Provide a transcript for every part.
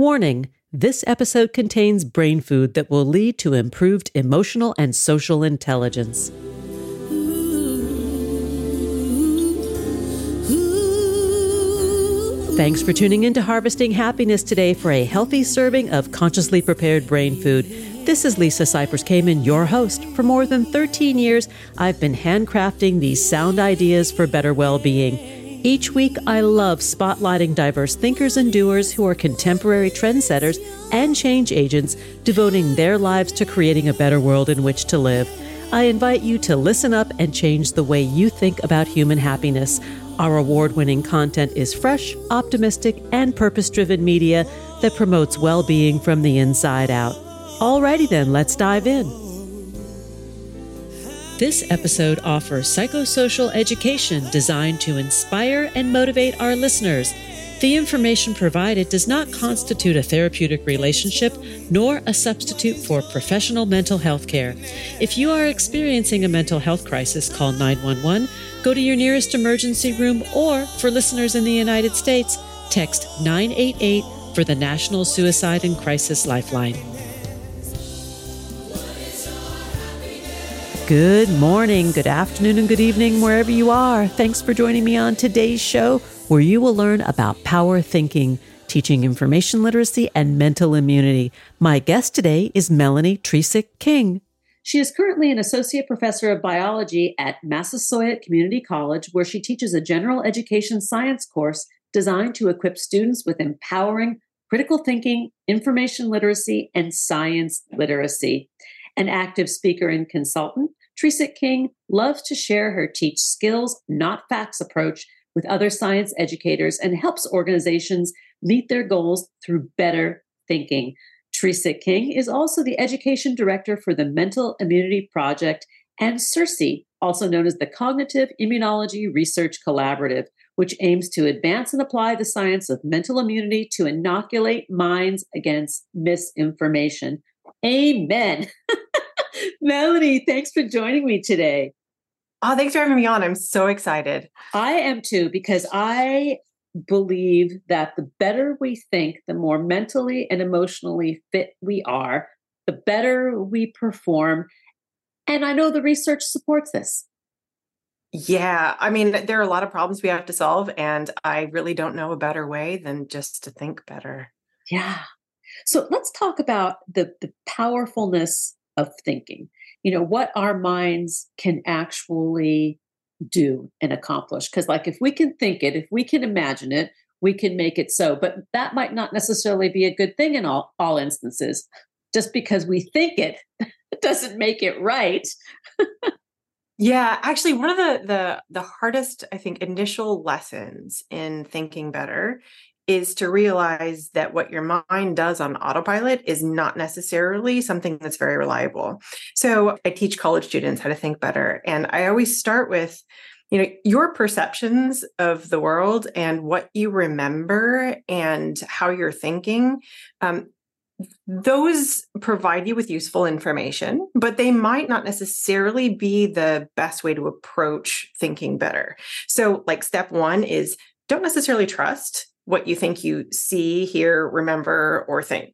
Warning, this episode contains brain food that will lead to improved emotional and social intelligence. Thanks for tuning in to Harvesting Happiness today for a healthy serving of consciously prepared brain food. This is Lisa Cypers Kamen, your host. For more than 13 years, I've been handcrafting these sound ideas for better well-being. Each week, I love spotlighting diverse thinkers and doers who are contemporary trendsetters and change agents, devoting their lives to creating a better world in which to live. I invite you to listen up and change the way you think about human happiness. Our award-winning content is fresh, optimistic, and purpose-driven media that promotes well-being from the inside out. Alrighty then, let's dive in. This episode offers psychosocial education designed to inspire and motivate our listeners. The information provided does not constitute a therapeutic relationship nor a substitute for professional mental health care. If you are experiencing a mental health crisis, call 911, go to your nearest emergency room, or for listeners in the United States, text 988 for the National Suicide and Crisis Lifeline. Good morning, good afternoon, and good evening, wherever you are. Thanks for joining me on today's show, where you will learn about power thinking, teaching information literacy, and mental immunity. My guest today is Melanie Trecek-King. She is currently an associate professor of biology at Massasoit Community College, where she teaches a general education science course designed to equip students with empowering critical thinking, information literacy, and science literacy. An active speaker and consultant, Trecek-King loves to share her teach skills, not facts approach with other science educators and helps organizations meet their goals through better thinking. Trecek-King is also the education director for the Mental Immunity Project and CIRSE, also known as the Cognitive Immunology Research Collaborative, which aims to advance and apply the science of mental immunity to inoculate minds against misinformation. Amen. Melanie, thanks for joining me today. Oh, thanks for having me on. I'm so excited. I am too, because I believe that the better we think, the more mentally and emotionally fit we are, the better we perform. And I know the research supports this. Yeah. I mean, there are a lot of problems we have to solve, and I really don't know a better way than just to think better. Yeah. So let's talk about the powerfulness of thinking, you know, what our minds can actually do and accomplish. Because like, if we can think it, if we can imagine it, we can make it so, but that might not necessarily be a good thing in all instances. Just because we think it doesn't make it right. Yeah, actually, one of the hardest, I think, initial lessons in thinking better is to realize that what your mind does on autopilot is not necessarily something that's very reliable. So I teach college students how to think better. And I always start with, you know, your perceptions of the world and what you remember and how you're thinking, those provide you with useful information, but they might not necessarily be the best way to approach thinking better. So like step one is don't necessarily trust what you think you see, hear, remember, or think.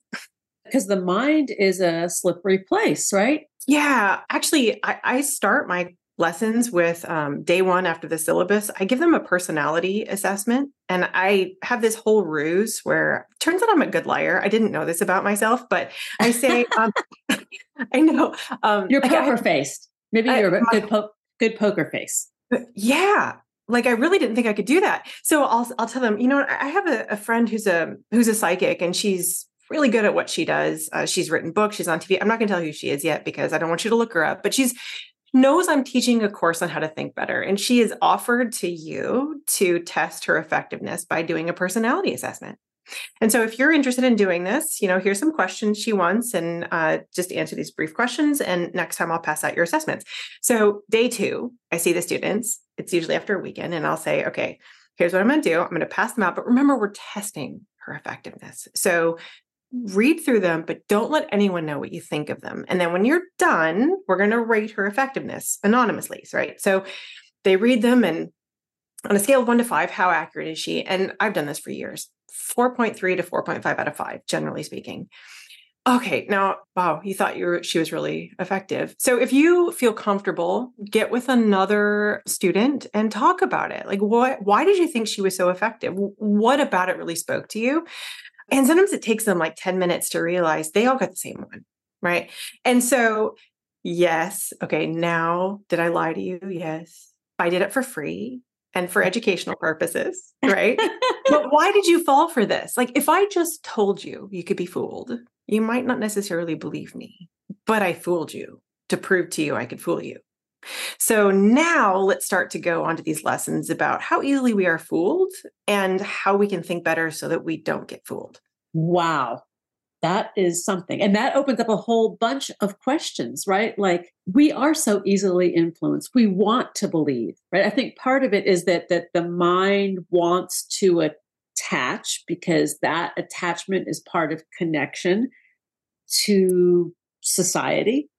Because the mind is a slippery place, right? Yeah. Actually, I start my lessons with day one after the syllabus. I give them a personality assessment. And I have this whole ruse where it turns out I'm a good liar. I didn't know this about myself, but I say, I know. You're poker-faced. Maybe you're a good poker face. Yeah. Like, I really didn't think I could do that. So I'll tell them, you know, I have a friend who's a psychic, and she's really good at what she does. She's written books. She's on TV. I'm not going to tell who she is yet because I don't want you to look her up, but she knows I'm teaching a course on how to think better. And she has offered to you to test her effectiveness by doing a personality assessment. And so if you're interested in doing this, you know, here's some questions she wants, and just answer these brief questions. And next time I'll pass out your assessments. So day two, I see the students. It's usually after a weekend, and I'll say, okay, here's what I'm going to do. I'm going to pass them out, but remember, we're testing her effectiveness. So read through them, but don't let anyone know what you think of them. And then when you're done, we're going to rate her effectiveness anonymously, right? So they read them, and on a scale of 1 to 5, how accurate is she? And I've done this for years. 4.3 to 4.5 out of 5, generally speaking. Okay, now, wow, you thought she was really effective. So if you feel comfortable, get with another student and talk about it. Like, why did you think she was so effective? What about it really spoke to you? And sometimes it takes them like 10 minutes to realize they all got the same one, right? And so, yes, okay, now, did I lie to you? Yes. I did it for free and for educational purposes, right? But why did you fall for this? Like, if I just told you, you could be fooled. You might not necessarily believe me, but I fooled you to prove to you I could fool you. So now let's start to go on to these lessons about how easily we are fooled and how we can think better so that we don't get fooled. Wow. That is something. And that opens up a whole bunch of questions, right? Like, we are so easily influenced. We want to believe, right? I think part of it is that the mind wants to attach, because that attachment is part of connection to society,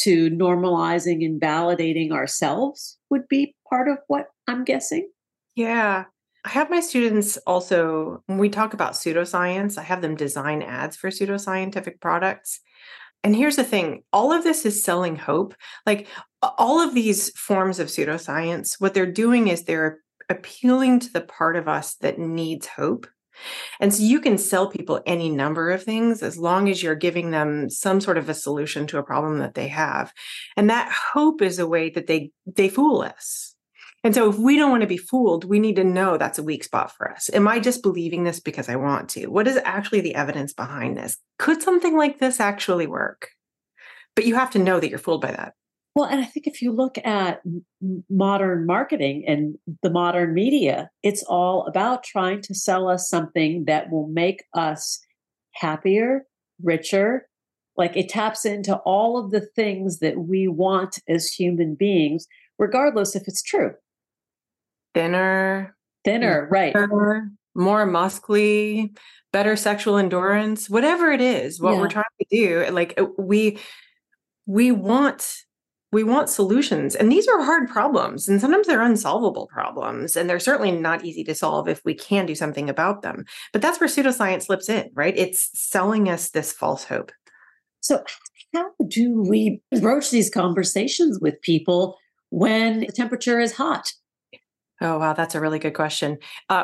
to normalizing and validating ourselves would be part of what I'm guessing. Yeah. I have my students also, when we talk about pseudoscience, I have them design ads for pseudoscientific products. And here's the thing, all of this is selling hope. Like, all of these forms of pseudoscience, what they're doing is they're appealing to the part of us that needs hope. And so you can sell people any number of things as long as you're giving them some sort of a solution to a problem that they have. And that hope is a way that they fool us. And so if we don't want to be fooled, we need to know that's a weak spot for us. Am I just believing this because I want to? What is actually the evidence behind this? Could something like this actually work? But you have to know that you're fooled by that. Well, and I think if you look at modern marketing and the modern media, it's all about trying to sell us something that will make us happier, richer. Like, it taps into all of the things that we want as human beings, regardless if it's true. Thinner, right. More muscly, better sexual endurance, whatever it is, what we're trying to do. Like, we want solutions. And these are hard problems. And sometimes they're unsolvable problems. And they're certainly not easy to solve if we can do something about them. But that's where pseudoscience slips in, right? It's selling us this false hope. So how do we broach these conversations with people when the temperature is hot? Oh, wow. That's a really good question.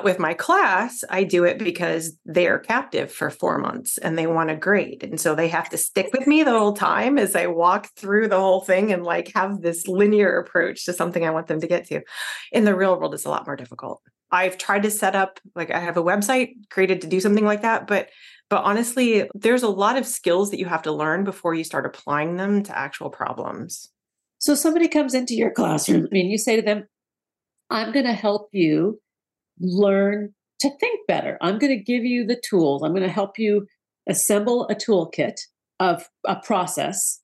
With my class, I do it because they are captive for 4 months and they want a grade. And so they have to stick with me the whole time as I walk through the whole thing and like have this linear approach to something I want them to get to. In the real world, it's a lot more difficult. I've tried to set up, like, I have a website created to do something like that, but honestly, there's a lot of skills that you have to learn before you start applying them to actual problems. So somebody comes into your classroom, I mean, you say to them, I'm going to help you learn to think better. I'm going to give you the tools. I'm going to help you assemble a toolkit of a process.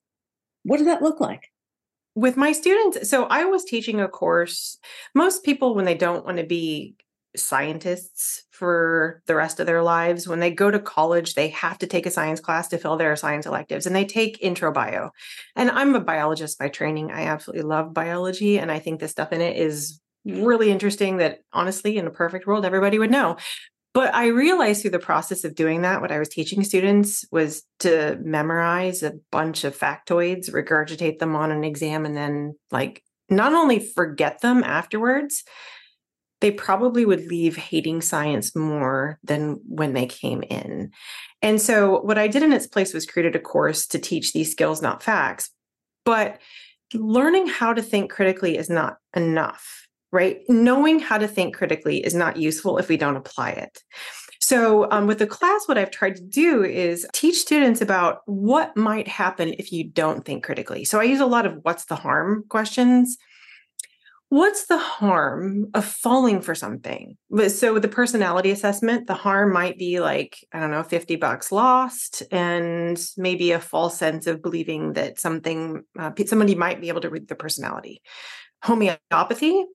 What does that look like? With my students, so I was teaching a course. Most people, when they don't want to be scientists for the rest of their lives, when they go to college, they have to take a science class to fill their science electives, and they take intro bio. And I'm a biologist by training. I absolutely love biology, and I think the stuff in it is really interesting that, honestly, in a perfect world, everybody would know. But I realized through the process of doing that, what I was teaching students was to memorize a bunch of factoids, regurgitate them on an exam, and then, like, not only forget them afterwards, they probably would leave hating science more than when they came in. And so what I did in its place was created a course to teach these skills, not facts. But learning how to think critically is not enough. Right? Knowing how to think critically is not useful if we don't apply it. So with the class, what I've tried to do is teach students about what might happen if you don't think critically. So I use a lot of what's the harm questions. What's the harm of falling for something? So with the personality assessment, the harm might be like, I don't know, $50 lost and maybe a false sense of believing that somebody might be able to read their personality. Homeopathy,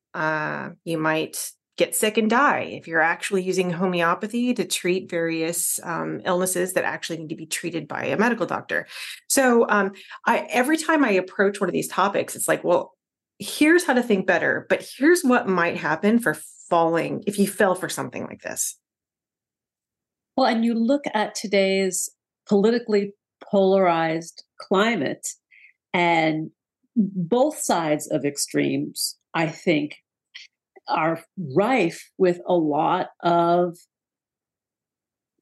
you might get sick and die if you're actually using homeopathy to treat various illnesses that actually need to be treated by a medical doctor. So every time I approach one of these topics, it's like, well, here's how to think better, but here's what might happen if you fell for something like this. Well, and you look at today's politically polarized climate, and both sides of extremes, I think, are rife with a lot of,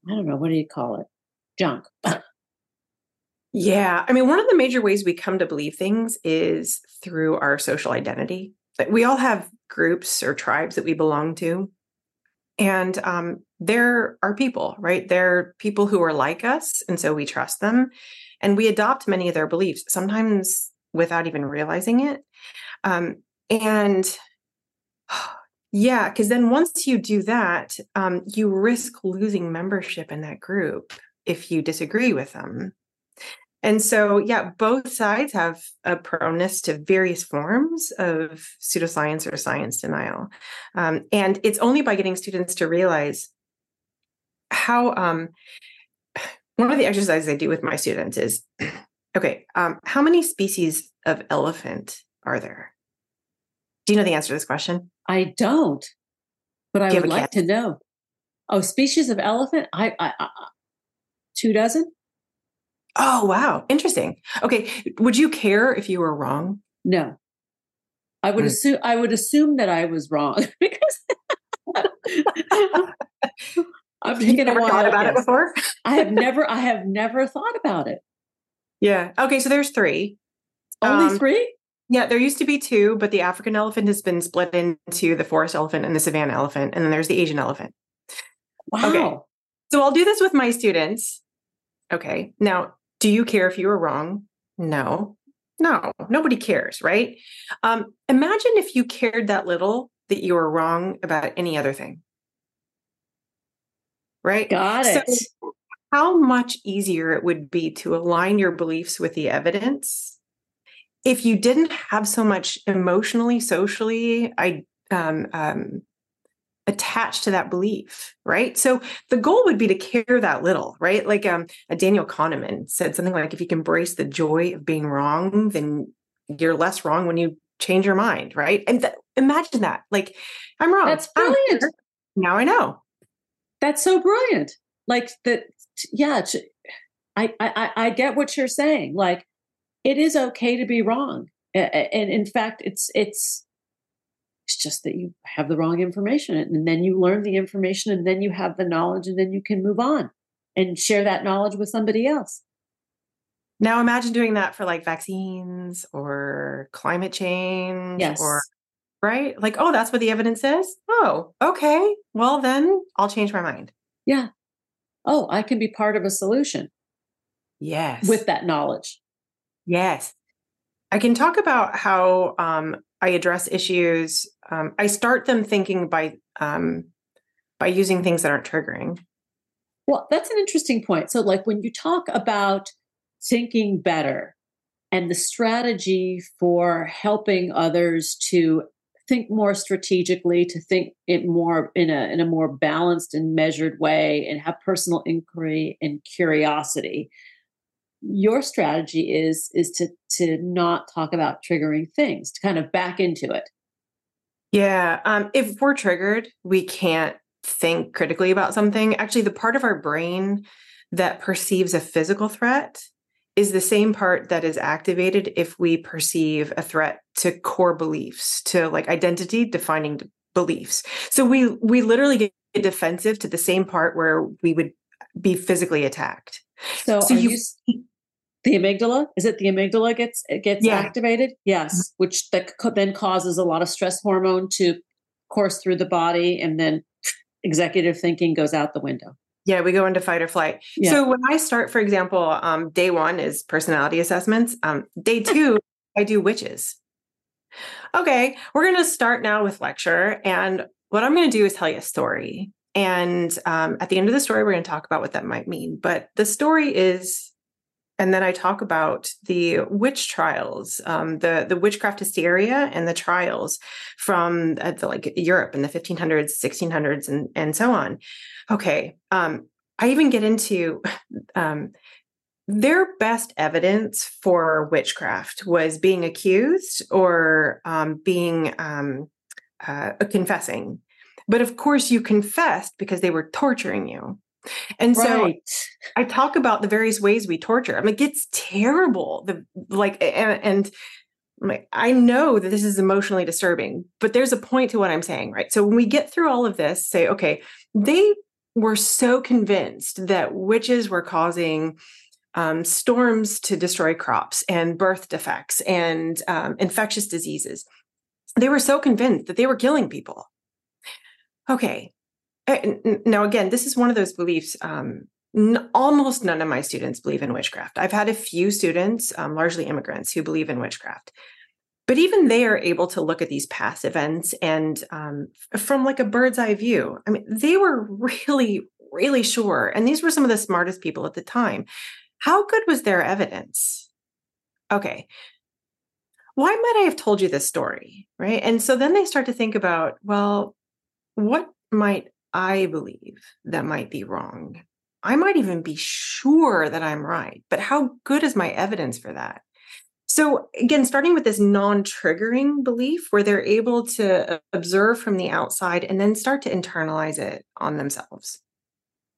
I don't know, what do you call it? Junk. Yeah. I mean, one of the major ways we come to believe things is through our social identity. We all have groups or tribes that we belong to. And there are people, right? They're people who are like us. And so we trust them. And we adopt many of their beliefs, sometimes without even realizing it. Yeah, because then once you do that, you risk losing membership in that group if you disagree with them. And so, yeah, both sides have a proneness to various forms of pseudoscience or science denial. And it's only by getting students to realize how, one of the exercises I do with my students is, okay, how many species of elephant are there? Do you know the answer to this question? I don't, but I would like to know. Oh, species of elephant? I 24? Oh, wow. Interesting. Okay. Would you care if you were wrong? No. I would assume that I was wrong because I've taken a while. Thought about it before? I have never thought about it. Yeah. Okay, so there's 3. Only 3? Yeah, there used to be 2, but the African elephant has been split into the forest elephant and the savanna elephant, and then there's the Asian elephant. Wow. Okay. So I'll do this with my students. Okay. Now, do you care if you were wrong? No, nobody cares, right? Imagine if you cared that little that you were wrong about any other thing, right? Got it. So how much easier it would be to align your beliefs with the evidence if you didn't have so much emotionally, socially, attached to that belief, right? So the goal would be to care that little, right? Like Daniel Kahneman said something like, if you can embrace the joy of being wrong, then you're less wrong when you change your mind, right? And imagine that, like, I'm wrong. That's brilliant. Now I know. That's so brilliant. Like that. Yeah. I get what you're saying. Like, it is okay to be wrong. And in fact, it's just that you have the wrong information, and then you learn the information, and then you have the knowledge, and then you can move on and share that knowledge with somebody else. Now imagine doing that for like vaccines or climate change. Yes. Or, right? Like, oh, that's what the evidence says. Oh, okay. Well, then I'll change my mind. Yeah. Oh, I can be part of a solution. Yes. With that knowledge. Yes. I can talk about how, I address issues. I start them thinking by using things that aren't triggering. Well, that's an interesting point. So, like when you talk about thinking better and the strategy for helping others to think more strategically, to think it more in a more balanced and measured way, and have personal inquiry and curiosity, your strategy is to not talk about triggering things, to kind of back into it. Yeah. If we're triggered, we can't think critically about something. Actually, the part of our brain that perceives a physical threat is the same part that is activated if we perceive a threat to core beliefs, to like identity defining beliefs. So we literally get defensive to the same part where we would be physically attacked. So you the amygdala? Is it the amygdala gets activated? Yes, which that then causes a lot of stress hormone to course through the body, and then executive thinking goes out the window. Yeah, we go into fight or flight. Yeah. So when I start, for example, day 1 is personality assessments. Day 2, I do witches. Okay, we're going to start now with lecture, and what I'm going to do is tell you a story. And at the end of the story, we're going to talk about what that might mean. But the story is, and then I talk about the witch trials, the witchcraft hysteria and the trials from like Europe in the 1500s, 1600s, and so on. Okay. I even get into their best evidence for witchcraft was being accused or being confessing. But of course you confessed because they were torturing you. And so I talk about the various ways we torture. I mean, it gets terrible. I know that this is emotionally disturbing, but there's a point to what I'm saying, right? So when we get through all of this, say, okay, they were so convinced that witches were causing storms to destroy crops and birth defects and infectious diseases. They were so convinced that they were killing people. Okay. Now, again, this is one of those beliefs. Almost none of my students believe in witchcraft. I've had a few students, largely immigrants, who believe in witchcraft. But even they are able to look at these past events and from like a bird's eye view. I mean, they were really, really sure. And these were some of the smartest people at the time. How good was their evidence? Okay. Why might I have told you this story, right? And so then they start to think about, well, what might I believe that might be wrong? I might even be sure that I'm right, but how good is my evidence for that? So again, starting with this non-triggering belief where they're able to observe from the outside and then start to internalize it on themselves.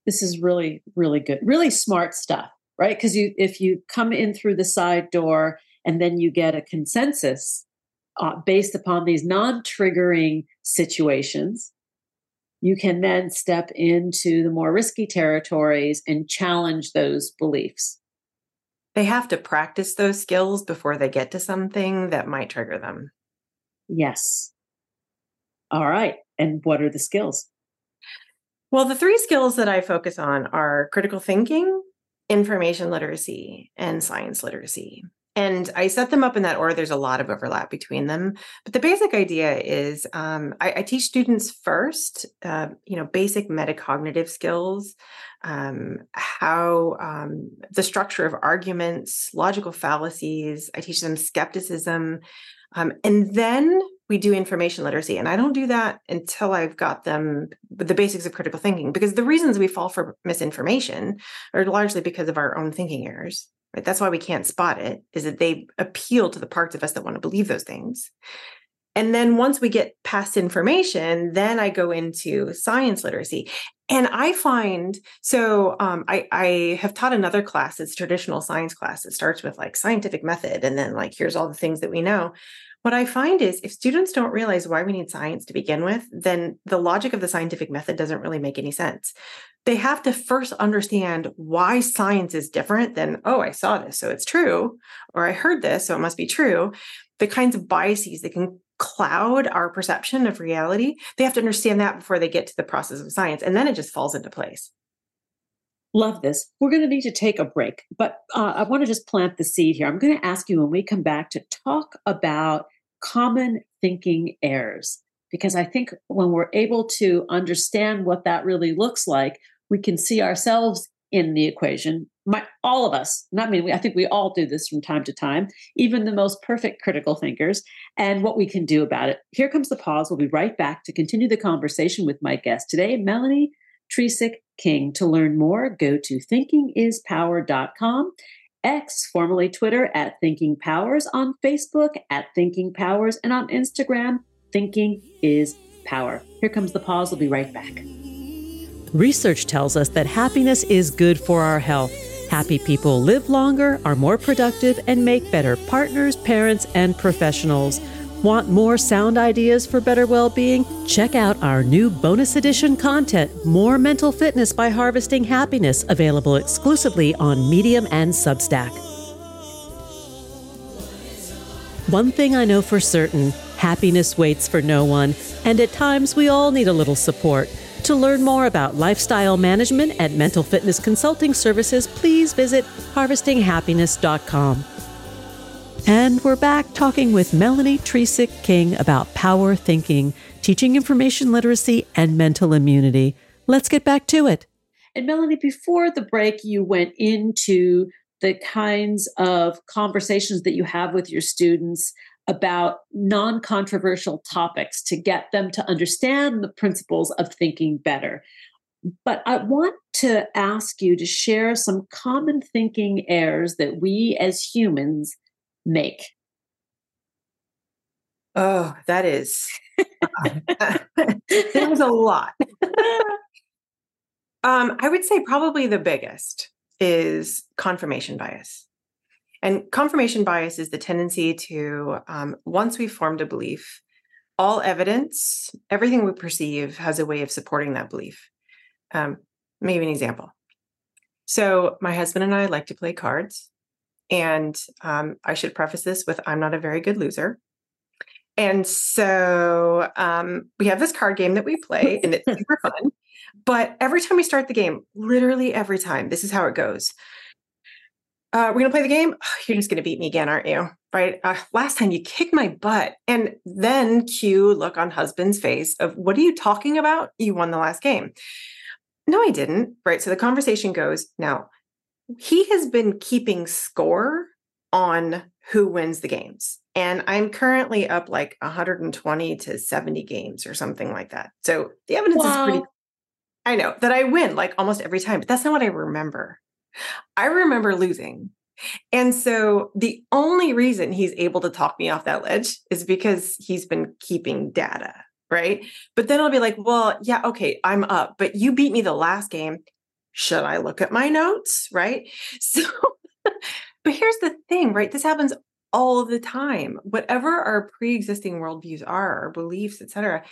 This is really, really good, really smart stuff, right? Because if you come in through the side door and then you get a consensus based upon these non-triggering situations, you can then step into the more risky territories and challenge those beliefs. They have to practice those skills before they get to something that might trigger them. Yes. All right. And what are the skills? Well, the three skills that I focus on are critical thinking, information literacy, and science literacy. And I set them up in that order. There's a lot of overlap between them. But the basic idea is I teach students first, basic metacognitive skills, how the structure of arguments, logical fallacies. I teach them skepticism. And then we do information literacy. And I don't do that until I've got them the basics of critical thinking, because the reasons we fall for misinformation are largely because of our own thinking errors. Right? That's why we can't spot it, is that they appeal to the parts of us that want to believe those things. And then once we get past information, then I go into science literacy. And I find, I have taught another class that's traditional science class. It starts with like scientific method. And then like, here's all the things that we know. What I find is if students don't realize why we need science to begin with, then the logic of the scientific method doesn't really make any sense. They have to first understand why science is different than, oh, I saw this, so it's true, or I heard this, so it must be true. The kinds of biases that can cloud our perception of reality, they have to understand that before they get to the process of science. And then it just falls into place. Love this. We're going to need to take a break, but I want to just plant the seed here. I'm going to ask you when we come back to talk about common thinking errors, because I think when we're able to understand what that really looks like, we can see ourselves in the equation. All of us, I think we all do this from time to time, even the most perfect critical thinkers, and what we can do about it. Here comes the pause. We'll be right back to continue the conversation with my guest today, Melanie Trecek-King. To learn more, go to thinkingispower.com, X, formerly Twitter, @thinkingpowers, on Facebook, @thinkingpowers, and on Instagram, thinkingispower. Here comes the pause. We'll be right back. Research tells us that happiness is good for our health. Happy people live longer, are more productive, and make better partners, parents, and professionals. Want more sound ideas for better well-being? Check out our new bonus edition content, More Mental Fitness by Harvesting Happiness, available exclusively on Medium and Substack. One thing I know for certain, happiness waits for no one, and at times we all need a little support. To learn more about lifestyle management and mental fitness consulting services, please visit harvestinghappiness.com. And we're back talking with Melanie Trecek-King about power thinking, teaching information literacy, and mental immunity. Let's get back to it. And Melanie, before the break, you went into the kinds of conversations that you have with your students about non-controversial topics to get them to understand the principles of thinking better. But I want to ask you to share some common thinking errors that we as humans make. Oh, that is, there's a lot. I would say probably the biggest is confirmation bias. And confirmation bias is the tendency to, once we've formed a belief, all evidence, everything we perceive has a way of supporting that belief. Let me give you an example. So my husband and I like to play cards. And I should preface this with, I'm not a very good loser. And so we have this card game that we play and it's super fun. But every time we start the game, literally every time, this is how it goes. We're going to play the game. Oh, you're just going to beat me again, aren't you? Right? Last time you kicked my butt. And then cue look on husband's face of, what are you talking about? You won the last game. No, I didn't. Right? So the conversation goes, now, he has been keeping score on who wins the games. And I'm currently up like 120 to 70 games or something like that. So the evidence is pretty, I know that I win like almost every time, but that's not what I remember. I remember losing. And so the only reason he's able to talk me off that ledge is because he's been keeping data, right? But then I'll be like, well, yeah, okay, I'm up, but you beat me the last game. Should I look at my notes, right? So, but here's the thing, right? This happens all the time. Whatever our pre-existing worldviews are, our beliefs, et cetera,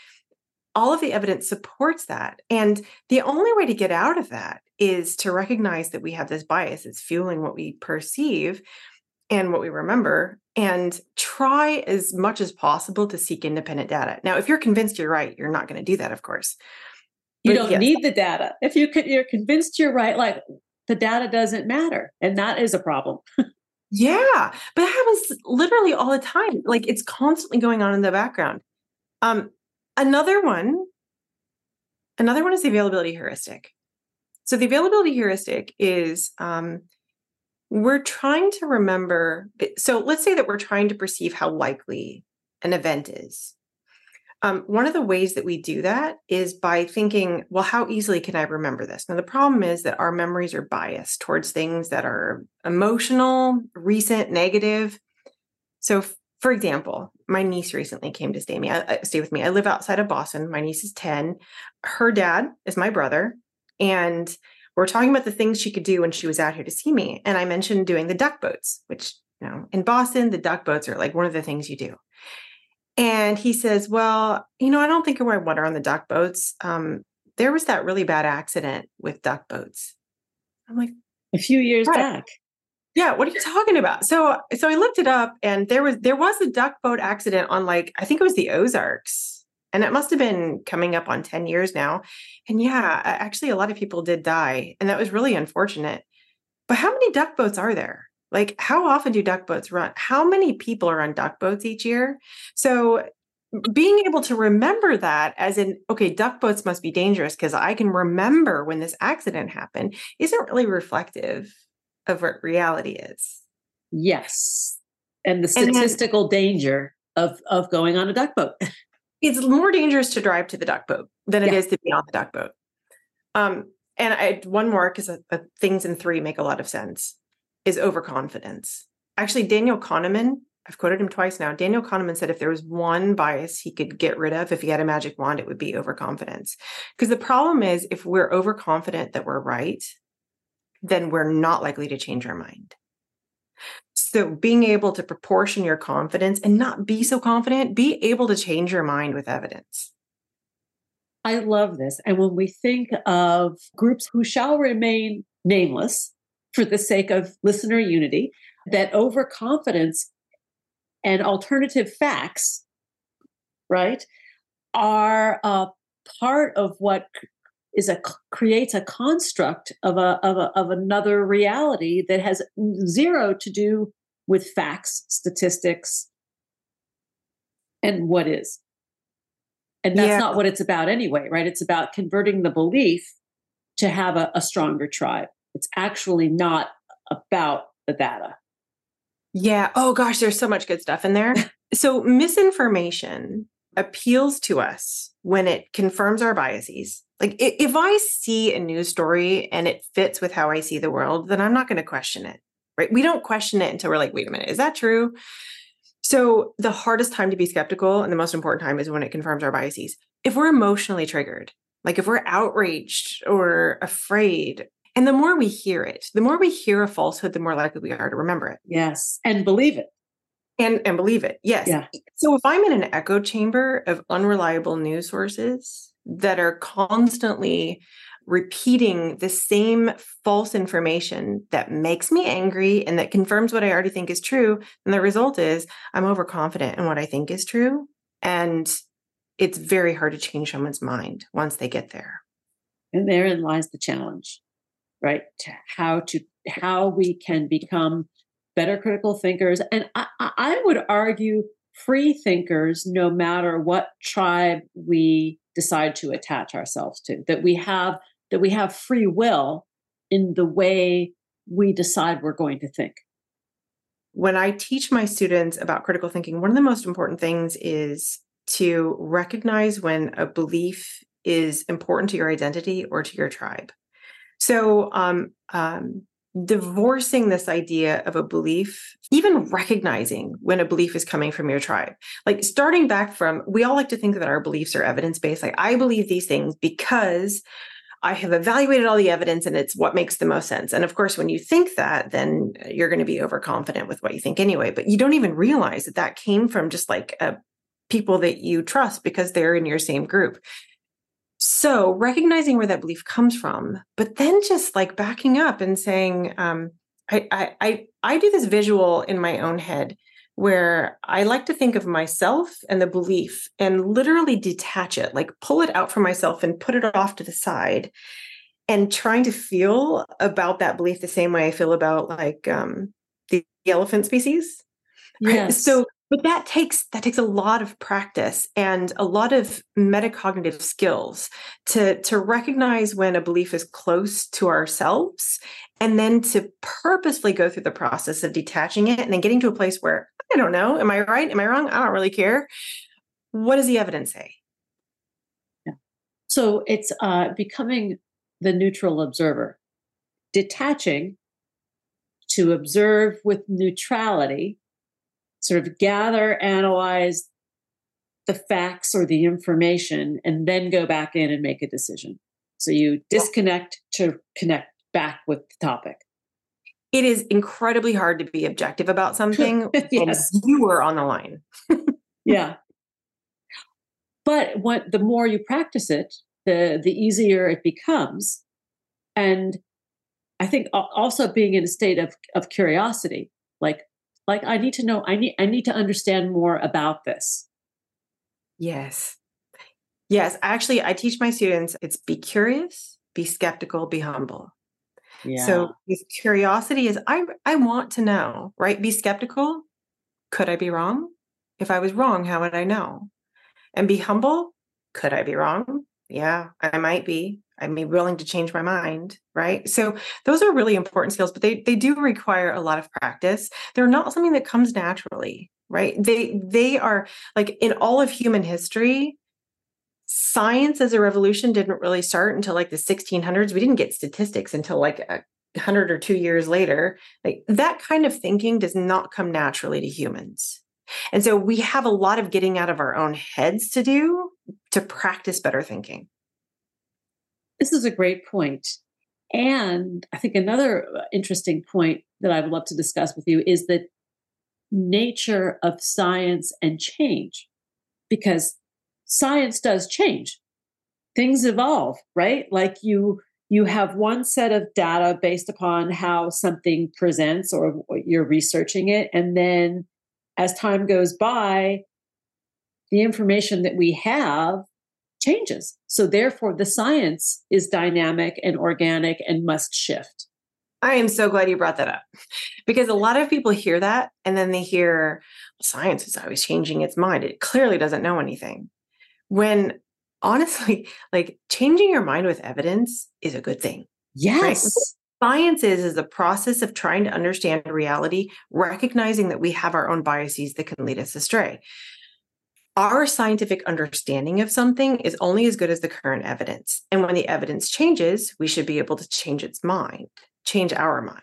all of the evidence supports that. And the only way to get out of that is to recognize that we have this bias. It's fueling what we perceive and what we remember, and try as much as possible to seek independent data. Now, if you're convinced you're right, you're not going to do that, of course. You don't need the data. If you're convinced you're right, like the data doesn't matter. And that is a problem. Yeah. But that happens literally all the time. Like it's constantly going on in the background. Another one is the availability heuristic. So the availability heuristic is we're trying to remember. So let's say that we're trying to perceive how likely an event is. One of the ways that we do that is by thinking, well, how easily can I remember this? Now, the problem is that our memories are biased towards things that are emotional, recent, negative. So, for example, my niece recently came to stay with me. I live outside of Boston. My niece is 10. Her dad is my brother. And we're talking about the things she could do when she was out here to see me. And I mentioned doing the duck boats, which, you know, in Boston, the duck boats are like one of the things you do. And he says, well, you know, I don't think I want her on the duck boats. There was that really bad accident with duck boats. I'm like, a few years back. Yeah. What are you talking about? So I looked it up, and there was a duck boat accident on, like, I think it was the Ozarks, and it must've been coming up on 10 years now. And yeah, actually a lot of people did die, and that was really unfortunate. But how many duck boats are there? Like, how often do duck boats run? How many people are on duck boats each year? So being able to remember that as in, okay, duck boats must be dangerous because I can remember when this accident happened, isn't really reflective of what reality is. Yes. And the statistical danger of going on a duck boat. It's more dangerous to drive to the duck boat than it is to be on the duck boat. And I one more, because things in three make a lot of sense, is overconfidence. Actually, Daniel Kahneman, I've quoted him twice now. Daniel Kahneman said if there was one bias he could get rid of, if he had a magic wand, it would be overconfidence. Because the problem is, if we're overconfident that we're right, then we're not likely to change our mind. So being able to proportion your confidence and not be so confident, be able to change your mind with evidence. I love this. And when we think of groups who shall remain nameless, for the sake of listener unity, that overconfidence and alternative facts, right, are a part of what is creates a construct of another reality that has zero to do with facts, statistics, and what is. And that's not what it's about anyway, right? It's about converting the belief to have a stronger tribe. It's actually not about the data. Yeah. Oh gosh, there's so much good stuff in there. So misinformation appeals to us when it confirms our biases. Like if I see a news story and it fits with how I see the world, then I'm not going to question it, right? We don't question it until we're like, wait a minute, is that true? So the hardest time to be skeptical and the most important time is when it confirms our biases. If we're emotionally triggered, Like if we're outraged or afraid, and the more we hear it, the more we hear a falsehood, the more likely we are to remember it. Yes. And believe it. And believe it. Yes. Yeah. So if I'm in an echo chamber of unreliable news sources that are constantly repeating the same false information that makes me angry and that confirms what I already think is true, and the result is I'm overconfident in what I think is true. And it's very hard to change someone's mind once they get there. And therein lies the challenge, right? How we can become better critical thinkers. And I would argue free thinkers, no matter what tribe we decide to attach ourselves to, that we have free will in the way we decide we're going to think. When I teach my students about critical thinking, one of the most important things is to recognize when a belief is important to your identity or to your tribe. So divorcing this idea of a belief, even recognizing when a belief is coming from your tribe, like starting back from, we all like to think that our beliefs are evidence-based. Like I believe these things because I have evaluated all the evidence and it's what makes the most sense. And of course, when you think that, then you're going to be overconfident with what you think anyway, but you don't even realize that that came from just like people that you trust because they're in your same group. So recognizing where that belief comes from, but then just like backing up and saying, I do this visual in my own head where I like to think of myself and the belief and literally detach it, like pull it out from myself and put it off to the side, and trying to feel about that belief the same way I feel about like the elephant species. Yes. So, but that takes a lot of practice and a lot of metacognitive skills to recognize when a belief is close to ourselves, and then to purposefully go through the process of detaching it and then getting to a place where, I don't know, am I right? Am I wrong? I don't really care. What does the evidence say? Yeah. So it's becoming the neutral observer, detaching to observe with neutrality, sort of gather, analyze the facts or the information, and then go back in and make a decision. So you disconnect to connect back with the topic. It is incredibly hard to be objective about something yes. when you were on the line. Yeah. But the more you practice it, the easier it becomes. And I think also being in a state of curiosity, like I need to know, I need to understand more about this. Yes. Yes. Actually, I teach my students, it's be curious, be skeptical, be humble. Yeah. So curiosity is, I want to know, right? Be skeptical. Could I be wrong? If I was wrong, how would I know? And be humble. Could I be wrong? Yeah, I might be. I'd be willing to change my mind, right? So those are really important skills, but they do require a lot of practice. They're not something that comes naturally, right? They are, like, in all of human history, science as a revolution didn't really start until like the 1600s. We didn't get statistics until like 100 or 2 years later. Like that kind of thinking does not come naturally to humans. And so we have a lot of getting out of our own heads to do to practice better thinking. This is a great point. And I think another interesting point that I would love to discuss with you is the nature of science and change, because science does change. Things evolve, right? Like you have one set of data based upon how something presents or you're researching it. And then as time goes by, the information that we have changes. So therefore, the science is dynamic and organic and must shift. I am so glad you brought that up, because a lot of people hear that and then they hear science is always changing its mind. It clearly doesn't know anything. When honestly, like changing your mind with evidence is a good thing. Yes. Right? Science is a process of trying to understand reality, recognizing that we have our own biases that can lead us astray. Our scientific understanding of something is only as good as the current evidence. And when the evidence changes, we should be able to change its mind, change our mind.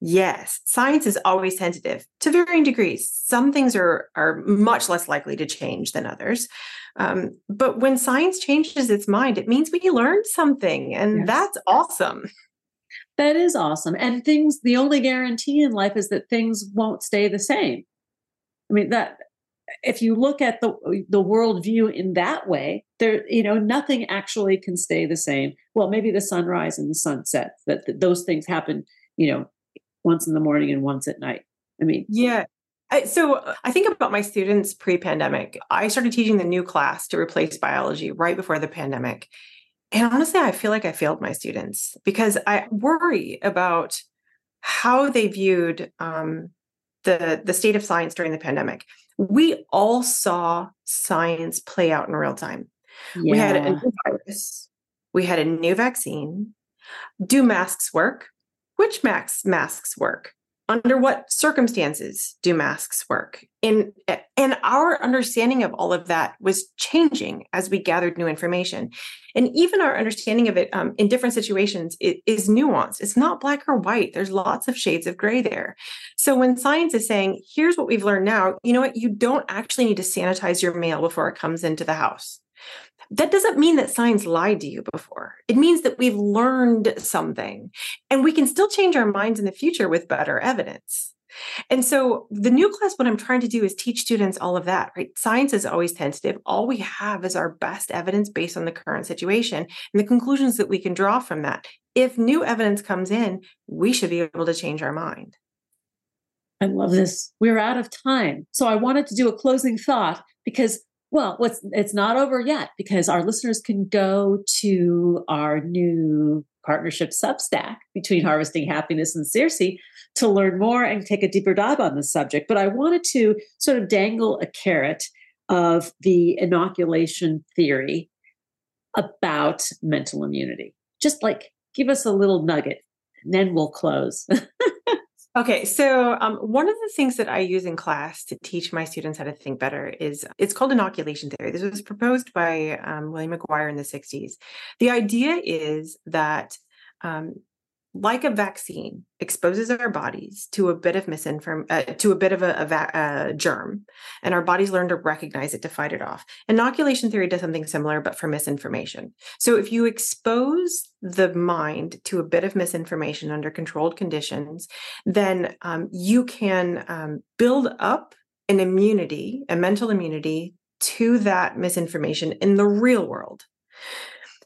Yes, science is always sensitive to varying degrees. Some things are much less likely to change than others. But when science changes its mind, it means we learned something, and that's awesome. That is awesome. And things, the only guarantee in life is that things won't stay the same. I mean, that if you look at the worldview in that way, there, you know, nothing actually can stay the same. Well, maybe the sunrise and the sunset, that those things happen, you know, once in the morning and once at night. I mean, yeah. So I think about my students pre-pandemic. I started teaching the new class to replace biology right before the pandemic. And honestly, I feel like I failed my students because I worry about how they viewed the state of science during the pandemic. We all saw science play out in real time. Yeah. We had a new virus. We had a new vaccine. Do masks work? Which masks work? Under what circumstances do masks work? And our understanding of all of that was changing as we gathered new information. And even our understanding of it in different situations is nuanced. It's not black or white. There's lots of shades of gray there. So when science is saying, here's what we've learned now, you know what? You don't actually need to sanitize your mail before it comes into the house. That doesn't mean that science lied to you before. It means that we've learned something, and we can still change our minds in the future with better evidence. And so the new class, what I'm trying to do is teach students all of that, right? Science is always tentative. All we have is our best evidence based on the current situation and the conclusions that we can draw from that. If new evidence comes in, we should be able to change our mind. I love this. We're out of time. So I wanted to do a closing thought because it's not over yet, because our listeners can go to our new partnership Substack between Harvesting Happiness and Circe to learn more and take a deeper dive on this subject. But I wanted to sort of dangle a carrot of the inoculation theory about mental immunity. Just like give us a little nugget, and then we'll close. Okay, so one of the things that I use in class to teach my students how to think better is, it's called inoculation theory. This was proposed by William McGuire in the 60s. The idea is that like a vaccine exposes our bodies to a bit of a germ, and our bodies learn to recognize it to fight it off. Inoculation theory does something similar, but for misinformation. So if you expose the mind to a bit of misinformation under controlled conditions, then you can build up an immunity, a mental immunity to that misinformation in the real world.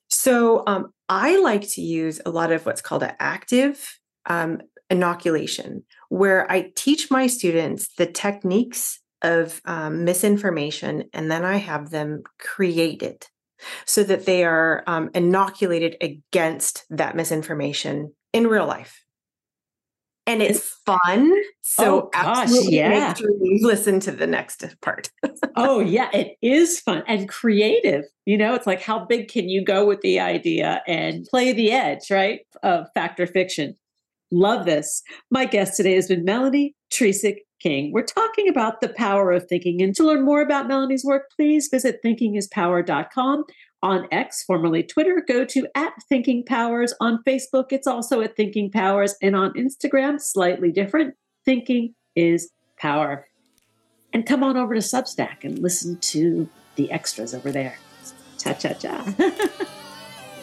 So I like to use a lot of what's called an active inoculation, where I teach my students the techniques of misinformation, and then I have them create it, so that they are inoculated against that misinformation in real life. And it's fun. So absolutely make sure you listen to the next part. Oh, yeah, it is fun and creative. You know, it's like, how big can you go with the idea and play the edge, right? Of fact or fiction. Love this. My guest today has been Melanie Trecek-King. We're talking about the power of thinking. And to learn more about Melanie's work, please visit thinkingispower.com. On X, formerly Twitter, go to @thinkingpowers. On Facebook, it's also @thinkingpowers. And on Instagram, slightly different, Thinking is Power. And come on over to Substack and listen to the extras over there. Cha-cha-cha.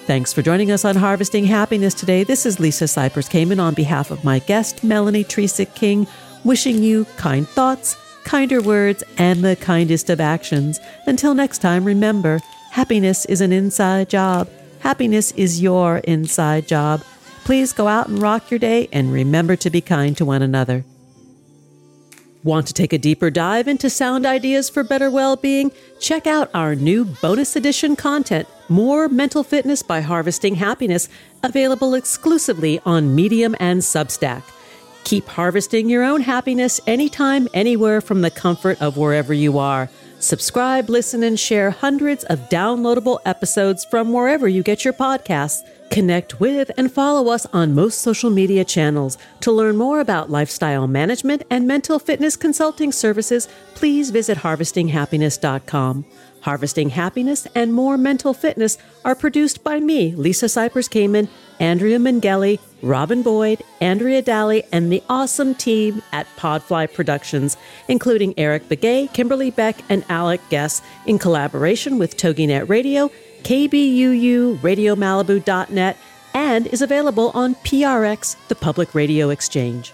Thanks for joining us on Harvesting Happiness today. This is Lisa Cypers Kamen on behalf of my guest, Melanie Trecek-King, wishing you kind thoughts, kinder words, and the kindest of actions. Until next time, remember, happiness is an inside job. Happiness is your inside job. Please go out and rock your day, and remember to be kind to one another. Want to take a deeper dive into sound ideas for better well-being? Check out our new bonus edition content, More Mental Fitness by Harvesting Happiness, available exclusively on Medium and Substack. Keep harvesting your own happiness anytime, anywhere, from the comfort of wherever you are. Subscribe, listen, and share hundreds of downloadable episodes from wherever you get your podcasts. Connect with and follow us on most social media channels. To learn more about lifestyle management and mental fitness consulting services, please visit harvestinghappiness.com. Harvesting Happiness and More Mental Fitness are produced by me, Lisa Cypers Kamen, Andrea Minghelli, Robin Boyd, Andrea Daly, and the awesome team at Podfly Productions, including Eric Begay, Kimberly Beck, and Alec Guess, in collaboration with TogiNet Radio, KBUU, RadioMalibu.net, and is available on PRX, the Public Radio Exchange.